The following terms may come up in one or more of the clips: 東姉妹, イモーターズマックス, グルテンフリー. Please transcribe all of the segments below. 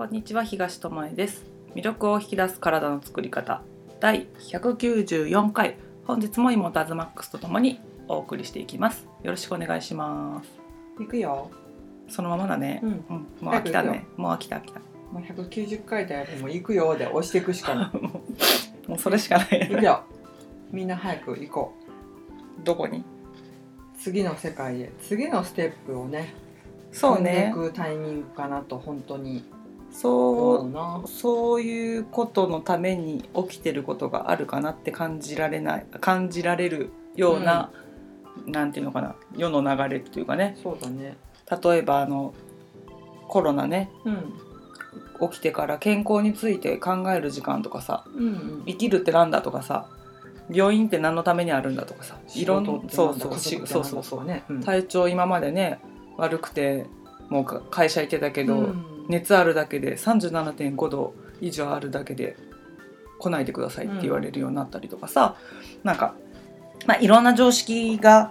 こんにちは、東智恵です。魅力を引き出す体の作り方第194回、本日もイモーターズマックスとともにお送りしていきます。よろしくお願いします。いくよ。そのままだね、もう飽きたね。もう飽きたもう190回だよ。でも行くよで押していくしかないもうそれしかない行くよ。みんな早く行こう。どこに？次の世界へ、次のステップをね、そうね、踏んでいくタイミングかなと。本当にそういうことのために起きてることがあるかなって感じられるような、なんていうのかな、世の流れっていうかね。そうだね。例えばコロナね、起きてから健康について考える時間とかさ、生きるってなんだとかさ、病院って何のためにあるんだとかさ、いろんな、体調今までね悪くてもう会社行ってたけど、熱あるだけで 37.5 度以上あるだけで来ないでくださいって言われるようになったりとかさ、なんか、いろんな常識だっ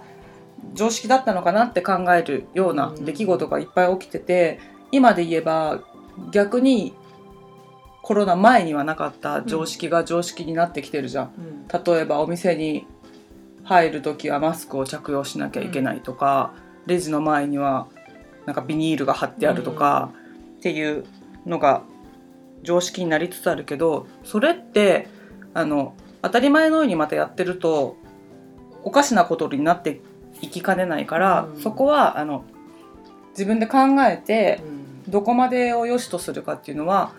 たのかなって考えるような出来事がいっぱい起きてて、今で言えば逆にコロナ前にはなかった常識が常識になってきてるじゃん。例えばお店に入るときはマスクを着用しなきゃいけないとか、レジの前にはなんかビニールが貼ってあるとか、っていうのが常識になりつつあるけど、それって当たり前のようにまたやってるとおかしなことになっていきかねないから、そこは自分で考えて、どこまでを良しとするかっていうのは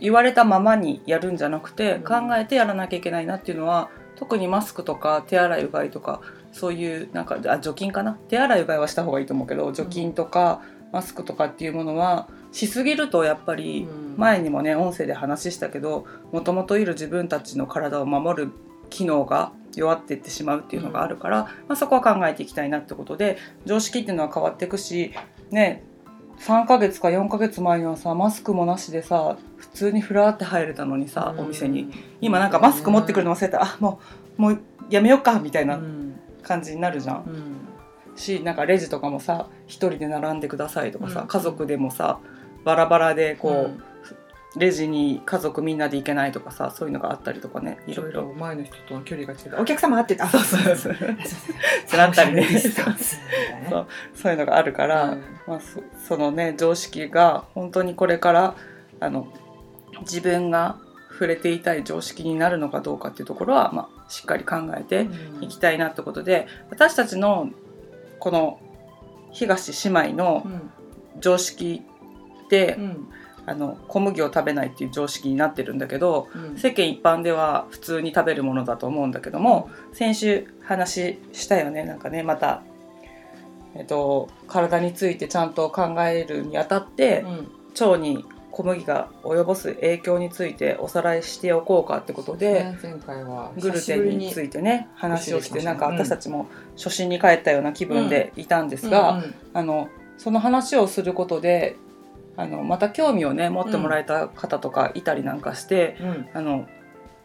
言われたままにやるんじゃなくて、考えてやらなきゃいけないなっていうのは、特にマスクとか手洗いうがいとか、そういうなんか除菌かな、手洗いうがいはした方がいいと思うけど、除菌とかマスクとかっていうものはしすぎると、やっぱり前にもね音声で話したけど、もともといる自分たちの体を守る機能が弱っていってしまうっていうのがあるから、そこは考えていきたいなってことで、常識っていうのは変わっていくしね。3ヶ月か4ヶ月前にはさ、マスクもなしでさ普通にフラーって入れたのにさ、お店に。今なんかマスク持ってくるの忘れた、あ、もうやめよっかみたいな感じになるじゃん、し、なんかレジとかもさ一人で並んでくださいとかさ、家族でもさバラバラでこう、レジに家族みんなで行けないとかさ、そういうのがあったりとかね、いろいろ前の人との距離が違う、お客様合ってた、そうつらったりねそういうのがあるから、そのね常識が本当にこれから自分が触れていたい常識になるのかどうかっていうところは、しっかり考えていきたいなってことで、私たちのこの東姉妹の常識で、小麦を食べないっていう常識になってるんだけど、世間一般では普通に食べるものだと思うんだけども、先週話したよね。なんかね、また、体についてちゃんと考えるにあたって、腸に小麦が及ぼす影響についておさらいしておこうかってことで、前回はグルテンについてね話をして、なんか私たちも初心に帰ったような気分でいたんですが、その話をすることでまた興味をね持ってもらえた方とかいたりなんかして、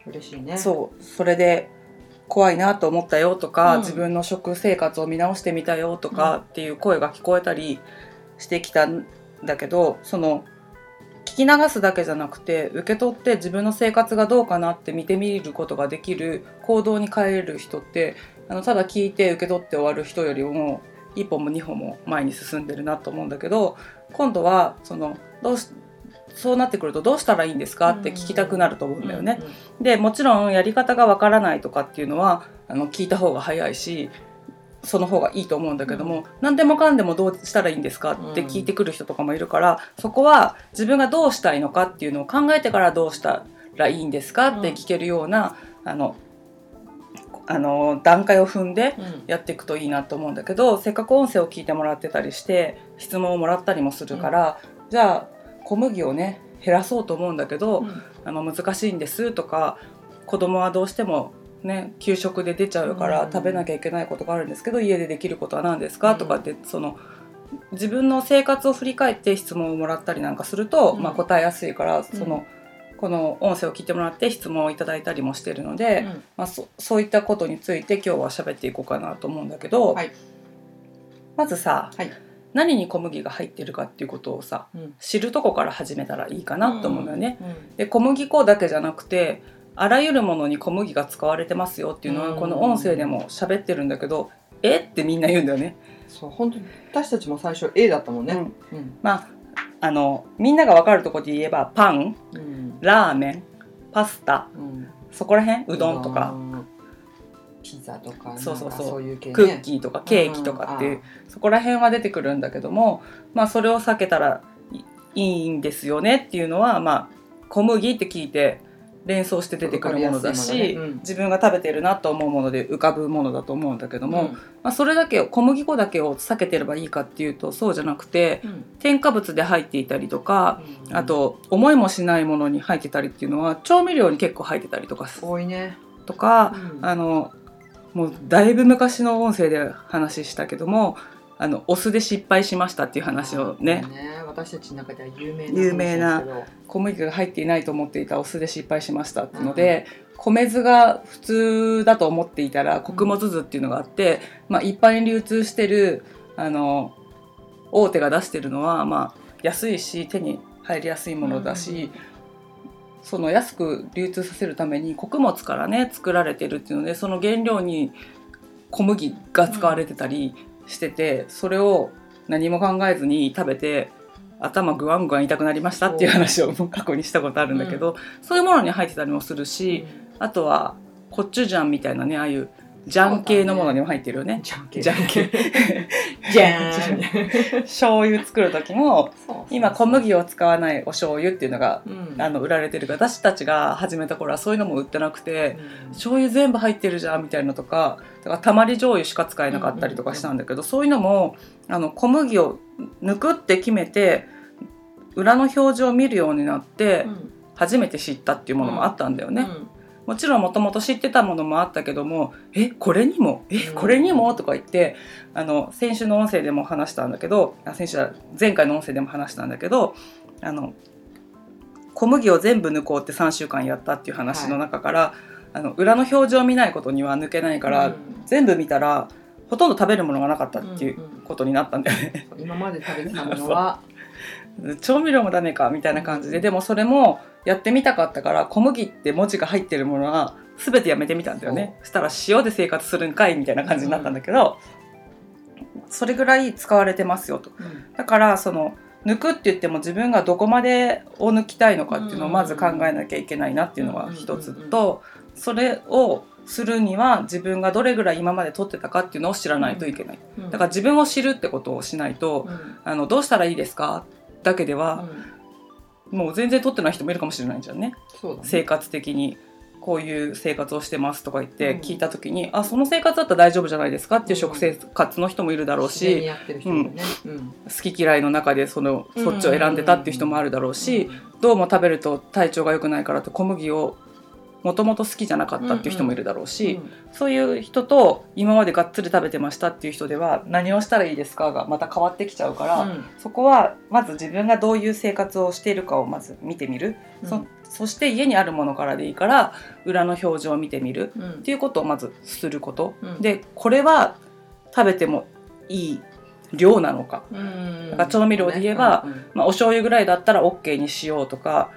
嬉しいね。そう、それで怖いなと思ったよとか、自分の食生活を見直してみたよとかっていう声が聞こえたりしてきたんだけど、その聞き流すだけじゃなくて受け取って自分の生活がどうかなって見てみることができる行動に変える人って、ただ聞いて受け取って終わる人よりも一歩も二歩も前に進んでるなと思うんだけど、今度はそうなってくるとどうしたらいいんですかって聞きたくなると思うんだよね。でもちろんやり方がわからないとかっていうのは聞いた方が早いし、その方がいいと思うんだけども、何でもかんでもどうしたらいいんですかって聞いてくる人とかもいるから、そこは自分がどうしたいのかっていうのを考えてからどうしたらいいんですかって聞けるような、段階を踏んでやっていくといいなと思うんだけど、せっかく音声を聞いてもらってたりして質問をもらったりもするから、じゃあ小麦をね減らそうと思うんだけど、難しいんですとか、子供はどうしてもね、給食で出ちゃうから食べなきゃいけないことがあるんですけど、家でできることは何ですかとかって、その自分の生活を振り返って質問をもらったりなんかすると、答えやすいから、この音声を聞いてもらって質問をいただいたりもしてるので、そういったことについて今日は喋っていこうかなと思うんだけど、まずさ、何に小麦が入ってるかっていうことをさ、うん、知るとこから始めたらいいかなと思うのよね、うんうん、で小麦粉だけじゃなくてあらゆるものに小麦が使われてますよっていうのはこの音声でも喋ってるんだけど、うん、えってみんな言うんだよね。そう本当に私たちも最初 A だったもんね、うんうん、まあみんなが分かるところで言えばパン、うん、ラーメン、パスタ、うん、そこら辺うどんとか、うん、ピザとか、そうそうそう、そういう系ね、クッキーとかケーキとかっていう、うん、そこら辺は出てくるんだけども、まあ、それを避けたらいいんですよねっていうのは、まあ、小麦って聞いて連想して出てくるものだし、ねうん、自分が食べてるなと思うもので浮かぶものだと思うんだけども、うんまあ、それだけ小麦粉だけを避けてればいいかっていうとそうじゃなくて、うん、添加物で入っていたりとか、うん、あと思いもしないものに入ってたりっていうのは調味料に結構入ってたりとか多いねとか、うん、もうだいぶ昔の音声で話したけどもお酢で失敗しましたっていう話を ね私たちの中では有名な小麦が入っていないと思っていたお酢で失敗しましたっていうので、うん、米酢が普通だと思っていたら穀物酢っていうのがあって、うんまあ、一般に流通してる大手が出してるのは、まあ、安いし手に入りやすいものだし、うん、その安く流通させるために穀物からね作られてるっていうのでその原料に小麦が使われてたり、うんしててそれを何も考えずに食べて頭グワングワン痛くなりましたっていう話を過去にしたことあるんだけど、うん、そういうものに入ってたりもするし、うん、あとはコチュジャンみたいなねああいうジャン系のものにも入ってるよねジャン系醤油作る時も今小麦を使わないお醤油っていうのが、うん、売られてるから私たちが始めた頃はそういうのも売ってなくて、うん、醤油全部入ってるじゃんみたいなのとかだからたまり醤油しか使えなかったりとかしたんだけど、うんうんうん、そういうのも小麦を抜くって決めて裏の表示を見るようになって、うん、初めて知ったっていうものもあったんだよね、うんうんもちろんもともと知ってたものもあったけどもこれにもとか言って前回の音声でも話したんだけど小麦を全部抜こうって3週間やったっていう話の中から、はい、裏の表示を見ないことには抜けないから、うん、全部見たらほとんど食べるものがなかったっていうことになったんだよね、うんうん、今まで食べてたものは調味料もダメかみたいな感じで、うん、でもそれもやってみたかったから小麦って文字が入ってるものは全てやめてみたんだよね。そしたら塩で生活するんかいみたいな感じになったんだけど、うん、それぐらい使われてますよと、うん、だから抜くって言っても自分がどこまでを抜きたいのかっていうのをまず考えなきゃいけないなっていうのが一つと、うん、それをするには自分がどれぐらい今まで取ってたかっていうのを知らないといけない、うん、だから自分を知るってことをしないと、うん、どうしたらいいですかだけでは、うん、もう全然取ってない人もいるかもしれないじゃん ね生活的にこういう生活をしてますとか言って聞いた時に、うん、あその生活だったら大丈夫じゃないですかっていう食生活の人もいるだろうし、うんうん、好き嫌いの中でそっちを選んでたっていう人もあるだろうし、うんうんうん、どうも食べると体調が良くないからって小麦をもともと好きじゃなかったっていう人もいるだろうし、うんうん、そういう人と今までがっつり食べてましたっていう人では何をしたらいいですかがまた変わってきちゃうから、うん、そこはまず自分がどういう生活をしているかをまず見てみる、うん、そして家にあるものからでいいから裏の表示を見てみるっていうことをまずすること、うん、でこれは食べてもいい量なのか、うん、だから調味料で言えば、うんうんまあ、お醤油ぐらいだったら OK にしようとか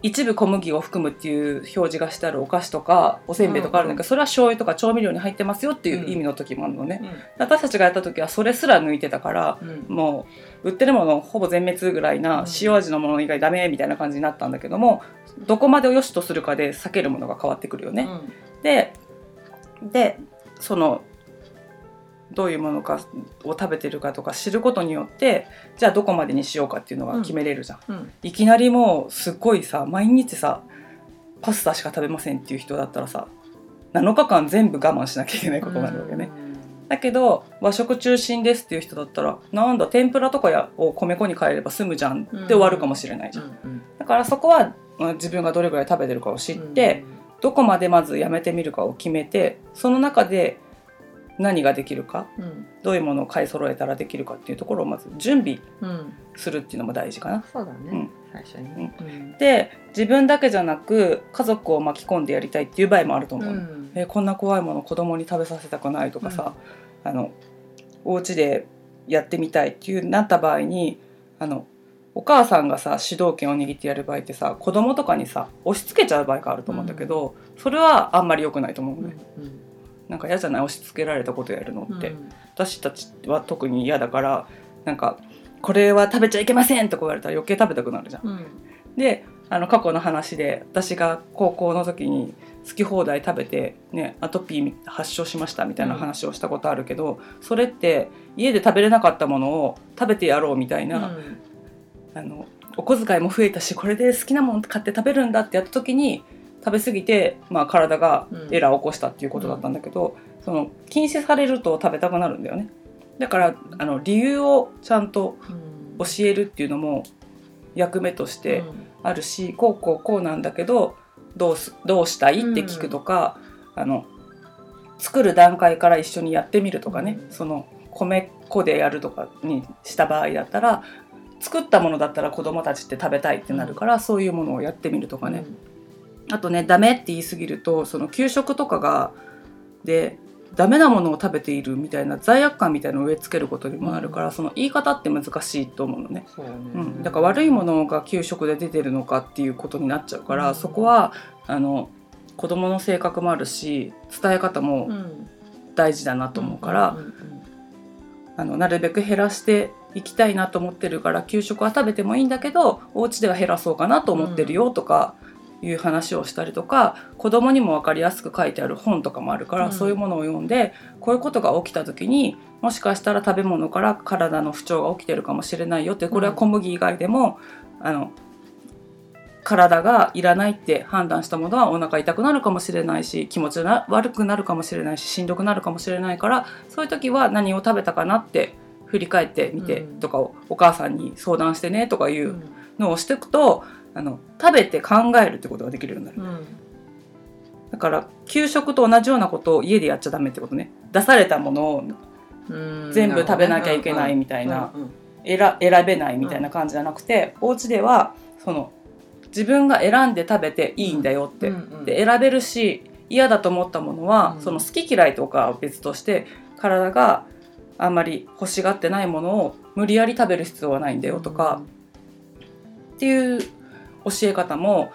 一部小麦を含むっていう表示がしてあるお菓子とかおせんべいとかあるんだけど、うん、それは醤油とか調味料に入ってますよっていう意味の時もあるのね、うん、私たちがやった時はそれすら抜いてたから、うん、もう売ってるものほぼ全滅ぐらいな塩味のもの以外ダメみたいな感じになったんだけども、どこまでを良しとするかで避けるものが変わってくるよね、うん、でどういうものかを食べてるかとか知ることによってじゃあどこまでにしようかっていうのが決めれるじゃん、うんうん、いきなりもうすごいさ毎日さパスタしか食べませんっていう人だったらさ7日間全部我慢しなきゃいけないことになるわけね、うん、だけど和食中心ですっていう人だったらなんだ天ぷらとかを米粉に変えれば済むじゃんって終わるかもしれないじゃん、うんうん、だからそこは自分がどれぐらい食べてるかを知って、うん、どこまでまずやめてみるかを決めてその中で何ができるか、うん、どういうものを買い揃えたらできるかっていうところをまず準備するっていうのも大事かな、うん、そうだね、うん、最初にね、うん、で自分だけじゃなく家族を巻き込んでやりたいっていう場合もあると思う、うん、こんな怖いもの子供に食べさせたくないとかさ、うん、お家でやってみたいっていうなった場合に、お母さんがさ主導権を握ってやる場合ってさ、子供とかにさ押し付けちゃう場合があると思うんだけど、うん、それはあんまり良くないと思うのね、うん、なんか嫌じゃない、押し付けられたことやるのって、うん、私たちは特に嫌だから、なんかこれは食べちゃいけませんとか言われたら余計食べたくなるじゃん、うん、で過去の話で私が高校の時に好き放題食べて、ね、アトピー発症しましたみたいな話をしたことあるけど、うん、それって家で食べれなかったものを食べてやろうみたいな、うん、お小遣いも増えたしこれで好きなもの買って食べるんだってやった時に食べ過ぎて、まあ、体がエラーを起こしたっていうことだったんだけど、うん、禁止されると食べたくなるんだよね。だから理由をちゃんと教えるっていうのも役目としてあるし、こうこうこうなんだけどどうしたいって聞くとか、作る段階から一緒にやってみるとかね、米粉でやるとかにした場合だったら、作ったものだったら子供たちって食べたいってなるから、そういうものをやってみるとかね。あとね、ダメって言いすぎると給食とかでダメなものを食べているみたいな罪悪感みたいなのを植え付けることにもなるから、言い方って難しいと思うのね。そうね、うん、だから悪いものが給食で出てるのかっていうことになっちゃうから、うん、そこは子どもの性格もあるし伝え方も大事だなと思うから、うんうんうんうん、なるべく減らしていきたいなと思ってるから、給食は食べてもいいんだけどお家では減らそうかなと思ってるよとか、うんいう話をしたりとか、子供にも分かりやすく書いてある本とかもあるから、うん、そういうものを読んでこういうことが起きた時にもしかしたら食べ物から体の不調が起きてるかもしれないよって、これは小麦以外でも、うん、体がいらないって判断したものはお腹痛くなるかもしれないし気持ちが悪くなるかもしれないししんどくなるかもしれないから、そういう時は何を食べたかなって振り返ってみてとかを、うん、お母さんに相談してねとかいうのをしていくと、食べて考えるってことができるようになる、うん、だから給食と同じようなことを家でやっちゃダメってことね。出されたものを全部食べなきゃいけないみたいな、選べないみたいな感じじゃなくて、お家では自分が選んで食べていいんだよって、うんうんうん、で選べるし嫌だと思ったものは、うん、好き嫌いとかは別として、体があんまり欲しがってないものを無理やり食べる必要はないんだよとか、うん、っていう教え方も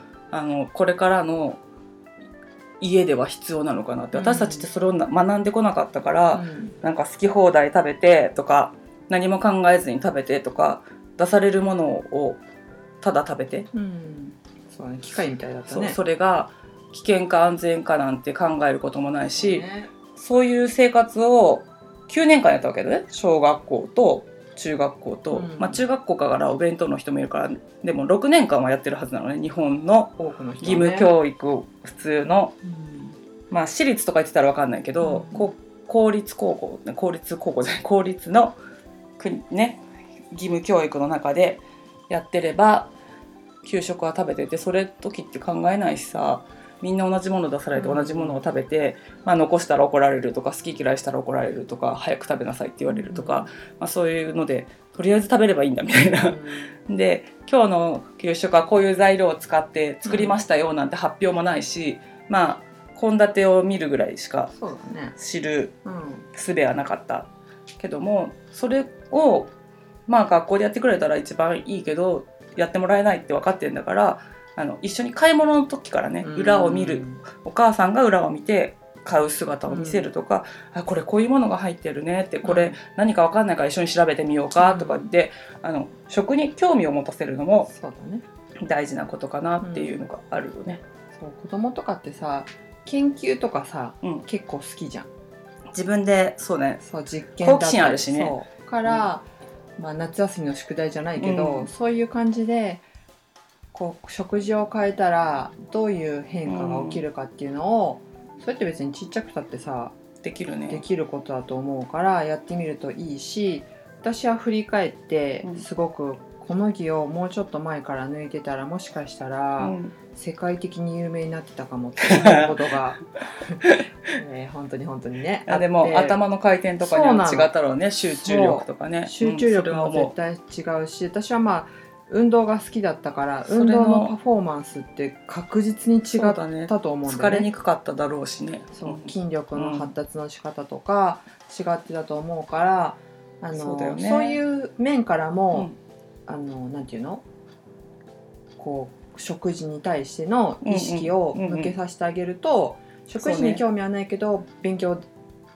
これからの家では必要なのかなって、私たちってそれを学んでこなかったから、うん、なんか好き放題食べてとか何も考えずに食べてとか、出されるものをただ食べて、うん、そうね、機械みたいだったね。 それが危険か安全かなんて考えることもないし、ね、そういう生活を9年間やったわけだね。小学校と中学校と、うん、まあ、中学校からお弁当の人もいるから、でも6年間はやってるはずなのね、日本の義務教育、普通の、うん、まあ私立とか言ってたら分かんないけど、うん、公立の国、ね、義務教育の中でやってれば給食は食べてて、それ時って考えないしさ、みんな同じもの出されて同じものを食べて、まあ、残したら怒られるとか好き嫌いしたら怒られるとか早く食べなさいって言われるとか、まあ、そういうのでとりあえず食べればいいんだみたいなで、今日の給食はこういう材料を使って作りましたよなんて発表もないし、まあ献立を見るぐらいしか知る術はなかったけども、それをまあ学校でやってくれたら一番いいけど、やってもらえないって分かってるんだから、一緒に買い物の時からね、裏を見る、お母さんが裏を見て買う姿を見せるとか、あ、これこういうものが入ってるねって、これ何か分かんないから一緒に調べてみようかとかって、食に興味を持たせるのも大事なことかなっていうのがあるよね、うんうん、そう、子供とかってさ研究とかさ、うん、結構好きじゃん、自分で。そうね、そう、実験だったり、好奇心あるしね、そうから、うん、まあ、夏休みの宿題じゃないけど、うん、そういう感じでこう食事を変えたらどういう変化が起きるかっていうのを、うん、そうやって別にちっちゃくたってさできるね、できることだと思うからやってみるといいし、私は振り返ってすごく小麦をもうちょっと前から抜いてたら、もしかしたら世界的に有名になってたかもっていうことが本当に本当にね。あ、でも頭の回転とかには違ったろうね、集中力とかね、集中力も絶対違うし、うん、私はまあ運動が好きだったから運動のパフォーマンスって確実に違ったと思うんだよね。疲れにくかっただろうしね、そう、筋力の発達の仕方とか違ってたと思うから、そうだよね、そういう面からも、うん、なんていうのこう食事に対しての意識を向けさせてあげると、うんうん、食事に興味はないけど、ね、勉強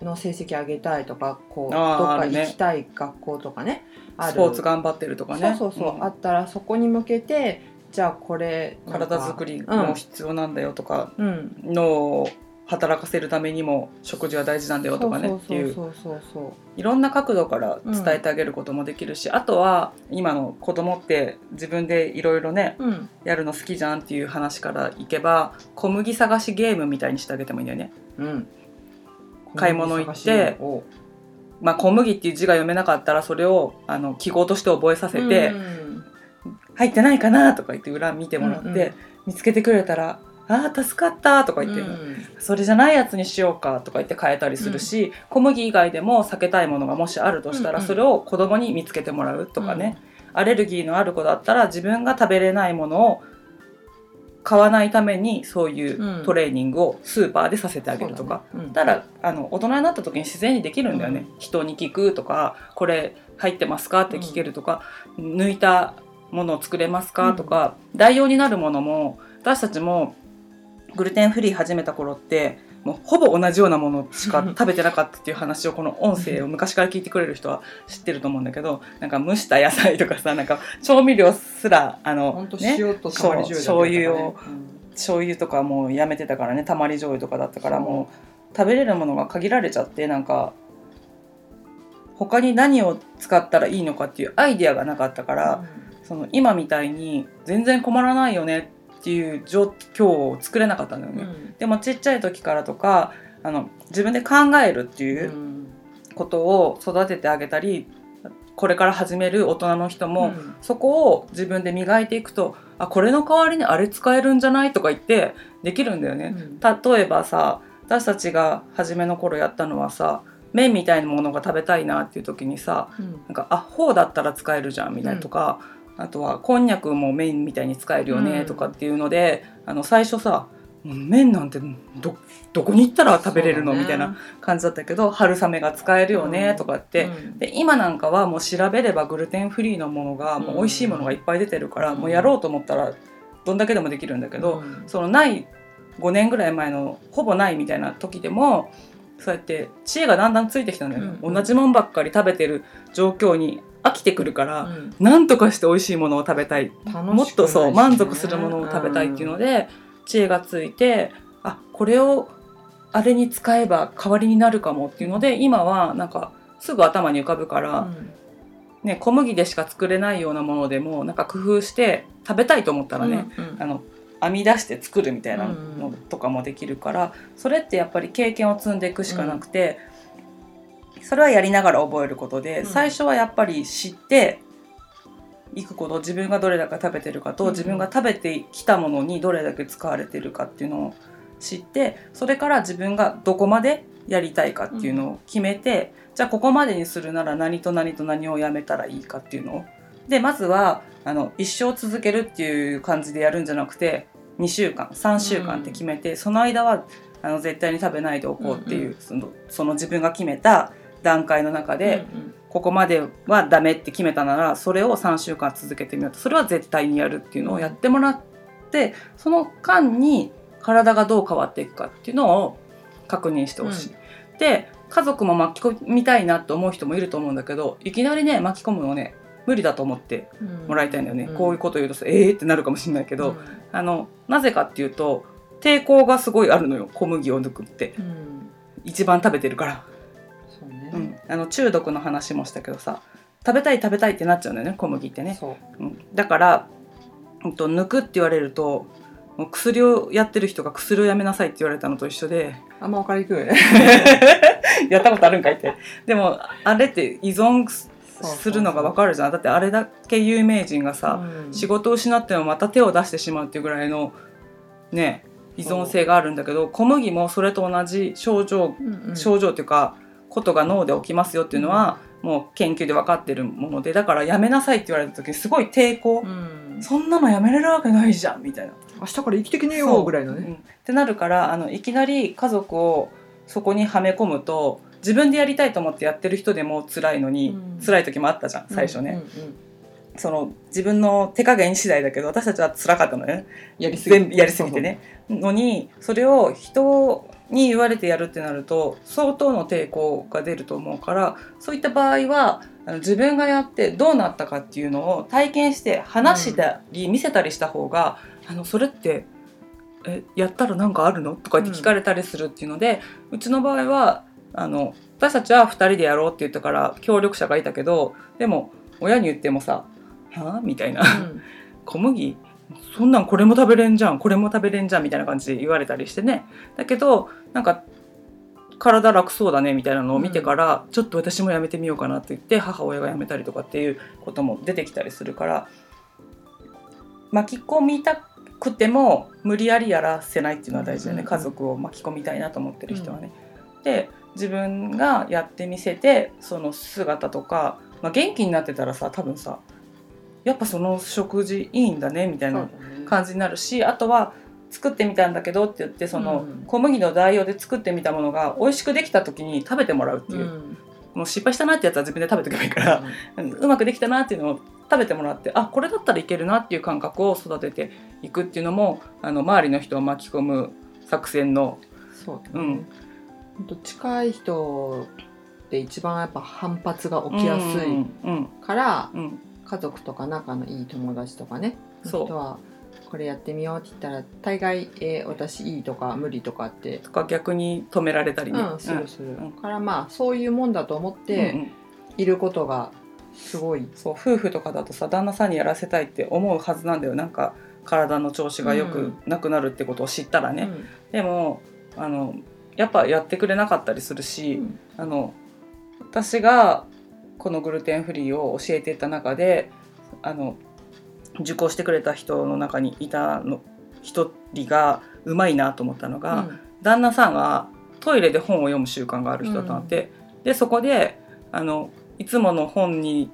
の成績上げたいとかこうどっか行きたい学校とかねあるスポーツ頑張ってるとかねそう、うん、あったらそこに向けてじゃあこれ体作りも必要なんだよとか、うん、脳を働かせるためにも食事は大事なんだよとかねっていういろんな角度から伝えてあげることもできるし、うん、あとは今の子供って自分でいろいろね、うん、やるの好きじゃんっていう話からいけば小麦探しゲームみたいにしてあげてもいいんだよね、うん、買い物行って、まあ、小麦っていう字が読めなかったらそれを記号として覚えさせて、うん、入ってないかなとか言って裏見てもらって、うんうん、見つけてくれたらあー助かったとか言って、うん、それじゃないやつにしようかとか言って変えたりするし、うん、小麦以外でも避けたいものがもしあるとしたら、うんうん、それを子供に見つけてもらうとかね、うん、アレルギーのある子だったら自分が食べれないものを買わないためにそういうトレーニングをスーパーでさせてあげるとか、うんそうだねうん、ただ大人になった時に自然にできるんだよね、うん、人に聞くとかこれ入ってますかって聞けるとか、うん、抜いたものを作れますかとか、うん、代用になるものも私たちもグルテンフリー始めた頃ってもうほぼ同じようなものしか食べてなかったっていう話をこの音声を昔から聞いてくれる人は知ってると思うんだけどなんか蒸した野菜とかさなんか調味料すらね、塩とたまり醤油を、うん、醤油とかもうやめてたからねたまり醤油とかだったからもう食べれるものが限られちゃってなんか他に何を使ったらいいのかっていうアイデアがなかったから、うん、その今みたいに全然困らないよねってっていう状況を作れなかったんだよね、うん、でもちっちゃい時からとか自分で考えるっていうことを育ててあげたりこれから始める大人の人も、うん、そこを自分で磨いていくとあこれの代わりにあれ使えるんじゃないとか言ってできるんだよね、うん、例えばさ私たちが初めの頃やったのはさ麺みたいなものが食べたいなっていう時にさ、うん、なんかあフォーだったら使えるじゃんみたいなとか、うんあとはこんにゃくも麺みたいに使えるよねとかっていうので、うん、最初さ麺なんて どこに行ったら食べれるの、ね、みたいな感じだったけど春雨が使えるよねとかって、うん、で今なんかはもう調べればグルテンフリーのものがもう美味しいものがいっぱい出てるから、うん、もうやろうと思ったらどんだけでもできるんだけど、うん、そのない5年ぐらい前のほぼないみたいな時でもそうやって知恵がだんだんついてきたんだよね、うん、同じもんばっかり食べてる状況に飽きてくるから、うん、何とかして美味しいものを食べたい、もっとそう満足するものを食べたいっていうので、うん、知恵がついてあこれをあれに使えば代わりになるかもっていうので今はなんかすぐ頭に浮かぶから、うんね、小麦でしか作れないようなものでもなんか工夫して食べたいと思ったらね、うんうん、編み出して作るみたいなのとかもできるから、うん、それってやっぱり経験を積んでいくしかなくて、うんそれはやりながら覚えることで、うん、最初はやっぱり知っていくこと自分がどれだけ食べてるかと、うん、自分が食べてきたものにどれだけ使われてるかっていうのを知ってそれから自分がどこまでやりたいかっていうのを決めて、うん、じゃあここまでにするなら何と何と何をやめたらいいかっていうのをでまずは一生続けるっていう感じでやるんじゃなくて2週間3週間って決めて、うん、その間は絶対に食べないでおこうっていう、うんうん、その自分が決めた段階の中で、うんうん、ここまではダメって決めたならそれを3週間続けてみようとそれは絶対にやるっていうのをやってもらってその間に体がどう変わっていくかっていうのを確認してほしい、うん、で家族も巻き込みたいなと思う人もいると思うんだけどいきなりね巻き込むのね無理だと思ってもらいたいんだよね、うん、こういうこと言うとってなるかもしれないけど、うん、なぜかっていうと抵抗がすごいあるのよ小麦を抜くって、うん、一番食べてるからうん、中毒の話もしたけどさ食べたいってなっちゃうんだよね小麦ってねそう、うん、だから、抜くって言われるともう薬をやってる人が薬をやめなさいって言われたのと一緒であんま分かりにくいやったことあるんかいってでもあれって依存するのが分かるじゃんだってあれだけ有名人がさ、うん、仕事を失ってもまた手を出してしまうっていうぐらいのね依存性があるんだけど小麦もそれと同じ症状っていうかことが脳で起きますよっていうのはもう研究で分かってるものでだからやめなさいって言われた時すごい抵抗、うん、そんなのやめれるわけないじゃんみたいな明日から生きてきねえよぐらいのね、うん、ってなるからいきなり家族をそこにはめ込むと自分でやりたいと思ってやってる人でも辛いのに、うん、辛い時もあったじゃん最初ね、うんうんうん、その自分の手加減次第だけど私たちは辛かったのね、やりすぎてねのに、それを人に言われてやるってなると相当の抵抗が出ると思うから、そういった場合は自分がやってどうなったかっていうのを体験して話したり見せたりした方が、うん、それってやったらなんかあるのとかって聞かれたりするっていうので、うん、うちの場合は私たちは2人でやろうって言ったから協力者がいたけど、でも親に言ってもさはぁみたいな、うん、小麦そんなんこれも食べれんじゃんこれも食べれんじゃんみたいな感じで言われたりしてね、だけどなんか体楽そうだねみたいなのを見てから、うん、ちょっと私もやめてみようかなって言って母親がやめたりとかっていうことも出てきたりするから、巻き込みたくても無理やりやらせないっていうのは大事だよね、うん、家族を巻き込みたいなと思ってる人はね、うん、で自分がやってみせてその姿とか、まあ、元気になってたらさ多分さやっぱその食事いいんだねみたいな感じになるし、あとは作ってみたんだけどって言ってその小麦の代用で作ってみたものが美味しくできた時に食べてもらうっていう、もう失敗したなってやつは自分で食べておけばいいからうまくできたなっていうのを食べてもらって、あこれだったらいけるなっていう感覚を育てていくっていうのも周りの人を巻き込む作戦のそうだね、うん、近い人って一番やっぱ反発が起きやすいから、うんうんうん、家族とか仲のいい友達とかね、そう人はこれやってみようって言ったら大概、私いいとか無理とかってとか逆に止められたりね、うん、する、うん、からまあそういうもんだと思っていることがすごい、うんうん、そう夫婦とかだとさ旦那さんにやらせたいって思うはずなんだよ、なんか体の調子がよくなくなるってことを知ったらね、うん、でもやっぱやってくれなかったりするし、うん、私がこのグルテンフリーを教えていた中で受講してくれた人の中にいた一人がうまいなと思ったのが、うん、旦那さんがトイレで本を読む習慣がある人だったので、うん、でそこでいつもの本に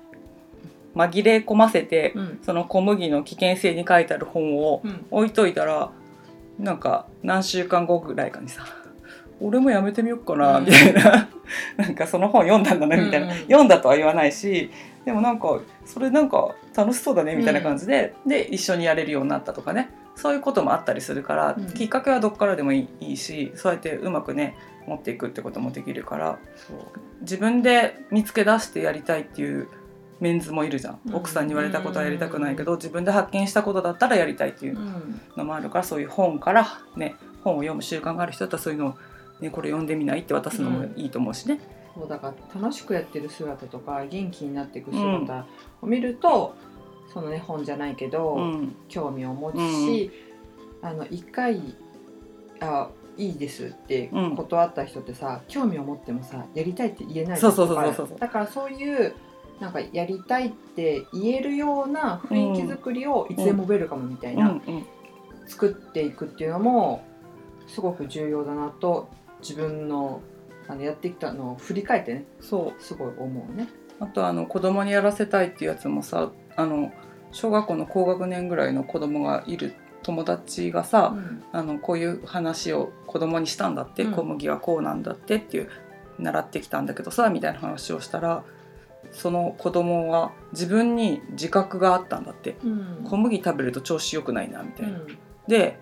紛れ込ませて、うん、その小麦の危険性に書いてある本を置いといたら、うん、なんか何週間後ぐらいかにさ俺もやめてみようかなみたいな、うん、なんかその本読んだんだねみたいな、うん、読んだとは言わないしでもなんかそれなんか楽しそうだねみたいな感じで、うん、で一緒にやれるようになったとかね、そういうこともあったりするから、うん、きっかけはどっからでもいいし、そうやってうまくね持っていくってこともできるから、そう自分で見つけ出してやりたいっていうメンズもいるじゃん、うん、奥さんに言われたことはやりたくないけど、うん、自分で発見したことだったらやりたいっていうのもあるから、そういう本からね本を読む習慣がある人だったらそういうのをね、これ読んでみないって渡すのもいいと思うしね、うん、そうだから楽しくやってる姿とか元気になっていく姿を見ると、うん、そのね本じゃないけど、うん、興味を持つし、うん、一回いいですって断った人ってさ、うん、興味を持ってもさやりたいって言えないとか、だからそういうなんかやりたいって言えるような雰囲気作りをいつでもウェルカムみたいな、うんうん、作っていくっていうのもすごく重要だなと自分のやってきたのを振り返ってね、そうすごい思うね。あと子供にやらせたいっていうやつもさ、小学校の高学年ぐらいの子供がいる友達がさ、うん、こういう話を子供にしたんだって、うん、小麦はこうなんだってっていう習ってきたんだけどさみたいな話をしたら、その子供は自分に自覚があったんだって、うん、小麦食べると調子良くないなみたいな、うん、で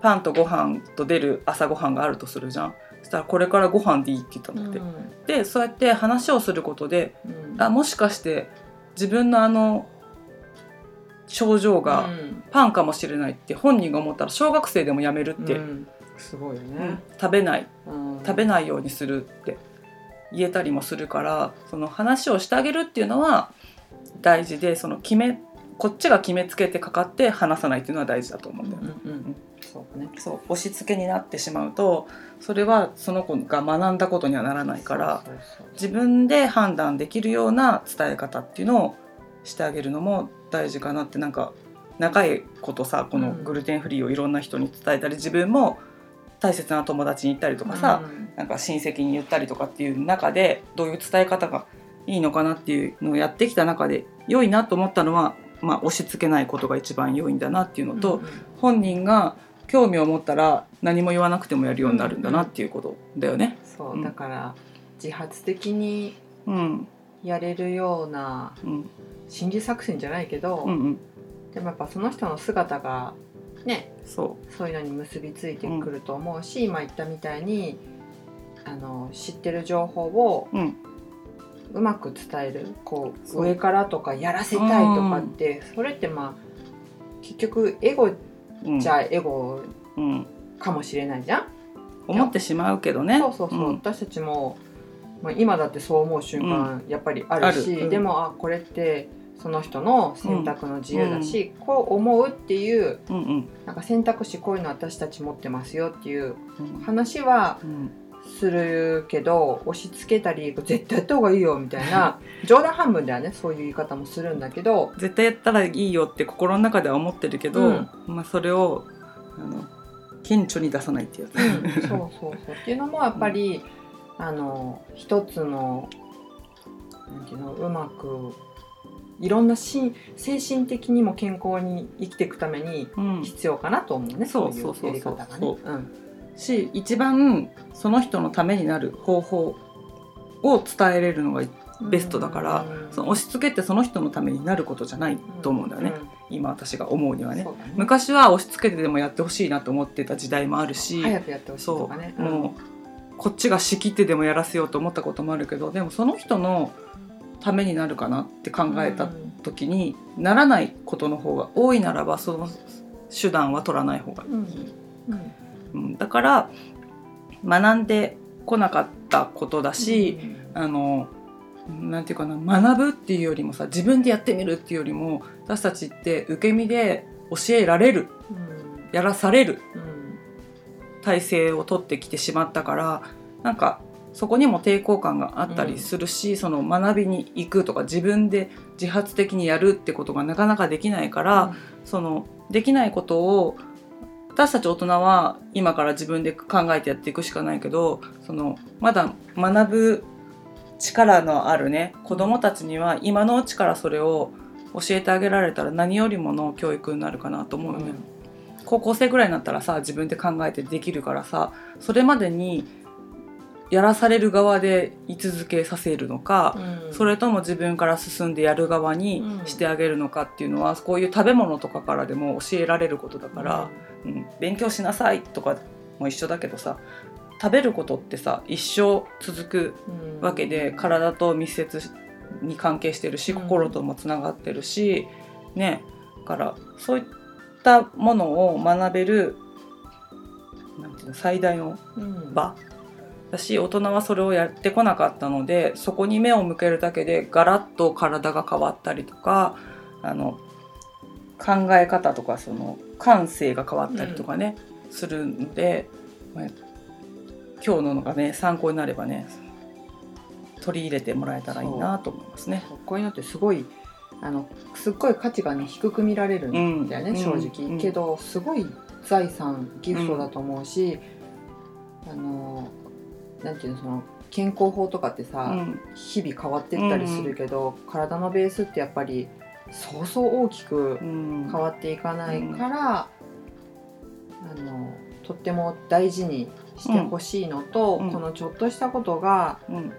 パンとご飯と出る朝ご飯があるとするじゃん、そしたらこれからご飯でいいって言ったんだって、うん、でそうやって話をすることで、うん、もしかして自分の症状がパンかもしれないって本人が思ったら小学生でもやめるって、うん、すごいよね、うん、食べないようにするって言えたりもするから、その話をしてあげるっていうのは大事で、そのこっちが決めつけてかかって話さないっていうのは大事だと思うんだよね、うんうんそうね、そう押し付けになってしまうとそれはその子が学んだことにはならないから、そう自分で判断できるような伝え方っていうのをしてあげるのも大事かなって、なんか長いことさこのグルテンフリーをいろんな人に伝えたり、うん、自分も大切な友達に言ったりとかさ、うん、なんか親戚に言ったりとかっていう中でどういう伝え方がいいのかなっていうのをやってきた中で良いなと思ったのは、まあ、押し付けないことが一番良いんだなっていうのと、うんうん、本人が興味を持ったら何も言わなくてもやるようになるんだなっていうことだよね、そう、うん、だから自発的にやれるような心理作戦じゃないけど、うんうん、でもやっぱその人の姿がね、そういうのに結びついてくると思うし、うん、今言ったみたいに知ってる情報をうまく伝える、うん、こう上からとかやらせたいとかって、うん、それってまあ結局エゴじゃエゴかもしれないじゃん、うん、思ってしまうけどね。そうそうそう、うん、私たちも、まあ、今だってそう思う瞬間やっぱりあるし、うん、でもあこれってその人の選択の自由だし、うん、こう思うっていう、うんうん、なんか選択肢こういうの私たち持ってますよっていう話はするけど、押し付けたり絶対やった方がいいよみたいな冗談半分ではねそういう言い方もするんだけど、絶対やったらいいよって心の中では思ってるけど、うんまあ、それを顕著に出さないっていう、うん、そうそうそうっていうのもやっぱり、うん、一つのなんていうのうまくいろんな精神的にも健康に生きていくために必要かなと思うね、うん、そういうやり方がね、うん、し一番その人のためになる方法を伝えれるのがベストだから、うん、その押し付けってその人のためになることじゃないと思うんだよね、うんうん、今私が思うには ね、昔は押し付けてでもやってほしいなと思ってた時代もあるし、早くやってほしいとかね、そう、うん、もうこっちが仕切ってでもやらせようと思ったこともあるけど、でもその人のためになるかなって考えた時に、うん、ならないことの方が多いならばその手段は取らない方がいい、うんうん、だから学んでこなかったことだし、うん、なんていうかな、学ぶっていうよりもさ自分でやってみるっていうよりも、私たちって受け身で教えられる、うん、やらされる、うん、体制を取ってきてしまったから、なんかそこにも抵抗感があったりするし、うん、その学びに行くとか自分で自発的にやるってことがなかなかできないから、うん、そのできないことを私たち大人は今から自分で考えてやっていくしかないけど、そのまだ学ぶ力のあるね子どもたちには今のうちからそれを教えてあげられたら何よりもの教育になるかなと思うよね、うん、高校生ぐらいになったらさ自分で考えてできるからさ、それまでにやらされる側で居続けさせるのか、うん、それとも自分から進んでやる側にしてあげるのかっていうのは、うん、こういう食べ物とかからでも教えられることだから、うんうん、勉強しなさいとかも一緒だけどさ、食べることってさ一生続くわけで、うん、体と密接に関係してるし心ともつながってるし、うん、ね、だからそういったものを学べるなんていうの最大の場、うん私大人はそれをやってこなかったので、そこに目を向けるだけでガラッと体が変わったりとか、考え方とかその感性が変わったりとかね、うん、するので今日のがね参考になればね取り入れてもらえたらいいなと思いますね。こういうのってすごいすっごい価値がね低く見られるんだよね、うん、正直、うん、けどすごい財産ギフトだと思うし、うん、なんていうのその健康法とかってさ、うん、日々変わってったりするけど、うんうん、体のベースってやっぱりそうそう大きく変わっていかないから、うんうん、とっても大事にしてほしいのと、うん、このちょっとしたことが、うん、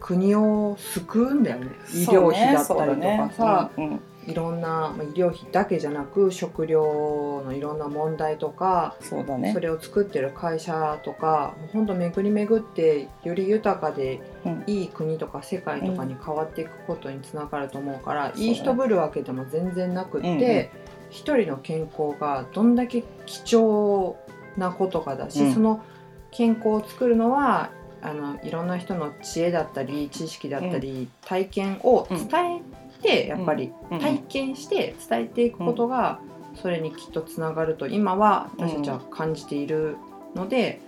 国を救うんだよね、うん、医療費だったりとかさ、ねねうんうん、いろんな医療費だけじゃなく食料のいろんな問題とか そうだね、それを作ってる会社とか本当巡り巡ってより豊かでいい国とか世界とかに変わっていくことにつながると思うから、うん、いい人ぶるわけでも全然なくって、ねうんうん、一人の健康がどんだけ貴重なことかだし、うん、その健康を作るのはいろんな人の知恵だったり知識だったり、うん、体験を伝えでやっぱり体験して伝えていくことがそれにきっとつながると今は私たちは感じているので、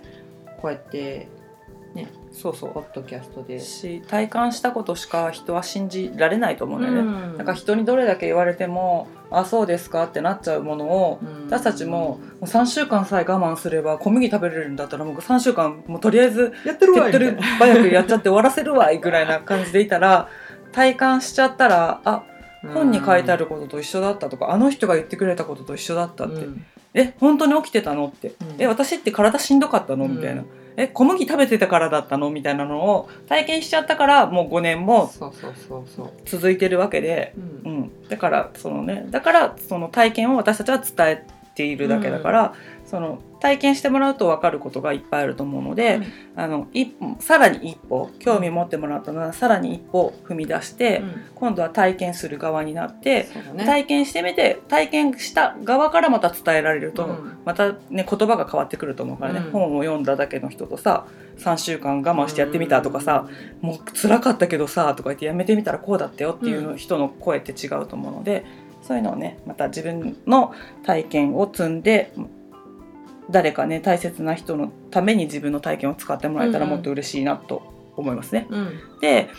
こうやってねそうそうポッドキャストでし体感したことしか人は信じられないと思うんだよね、うん、なんか人にどれだけ言われてもあそうですかってなっちゃうものを、うん、私たち もう3週間さえ我慢すれば小麦食べれるんだったらもう3週間もうとりあえずやってるわい早くやっちゃって終わらせるわいぐらいな感じでいたら体感しちゃったらあ本に書いてあることと一緒だったとか、うん、あの人が言ってくれたことと一緒だったって、うん、本当に起きてたのって、うん、私って体しんどかったのみたいな、うん、え小麦食べてたからだったのみたいなのを体験しちゃったからもう5年も続いてるわけで、だからそのね、だからその体験を私たちは伝えているだけだから、その体験してもらうと分かることがいっぱいあると思うので、さらに一歩興味持ってもらったならさらに一歩踏み出して、今度は体験する側になって、体験してみて体験した側からまた伝えられると、またね言葉が変わってくると思うからね、本を読んだだけの人とさ3週間我慢してやってみたとかさ、もう辛かったけどさとか言ってやめてみたらこうだったよっていう人の声って違うと思うので、そういうのをねまた自分の体験を積んで誰かね大切な人のために自分の体験を使ってもらえたらもっと嬉しいなと思いますね、で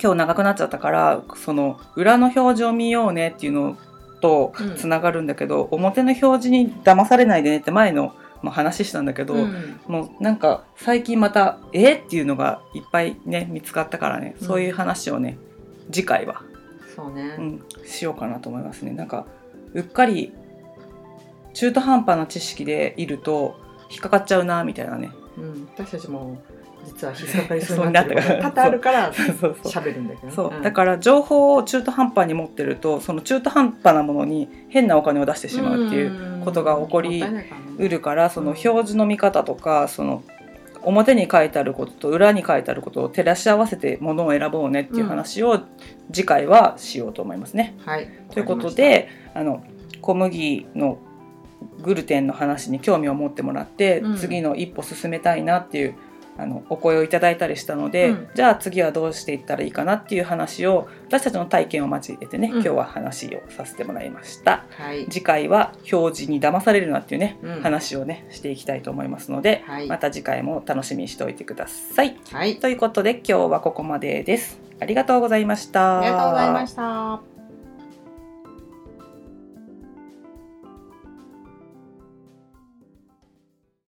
今日長くなっちゃったからその裏の表示を見ようねっていうのとつながるんだけど、表の表示に騙されないでねって前の、話したんだけど、もうなんか最近またっていうのがいっぱいね見つかったからね、そういう話をね次回はそうね、しようかなと思いますね。なんかうっかり中途半端な知識でいると引っかかっちゃうなみたいなね、私たちも実は引っかかりそうになってることが多々あるから喋るんだけど、だから情報を中途半端に持ってるとその中途半端なものに変なお金を出してしまうっていうことが起こりうるから、その表示の見方とかその表に書いてあることと裏に書いてあることを照らし合わせてものを選ぼうねっていう話を次回はしようと思いますね、ということで小麦のグルテンの話に興味を持ってもらって、次の一歩進めたいなっていうお声をいただいたりしたので、じゃあ次はどうしていったらいいかなっていう話を私たちの体験を交えてね、今日は話をさせてもらいました、次回は表示に騙されるなっていうね、話をねしていきたいと思いますので、また次回も楽しみにしておいてください、ということで今日はここまでです。ありがとうございました。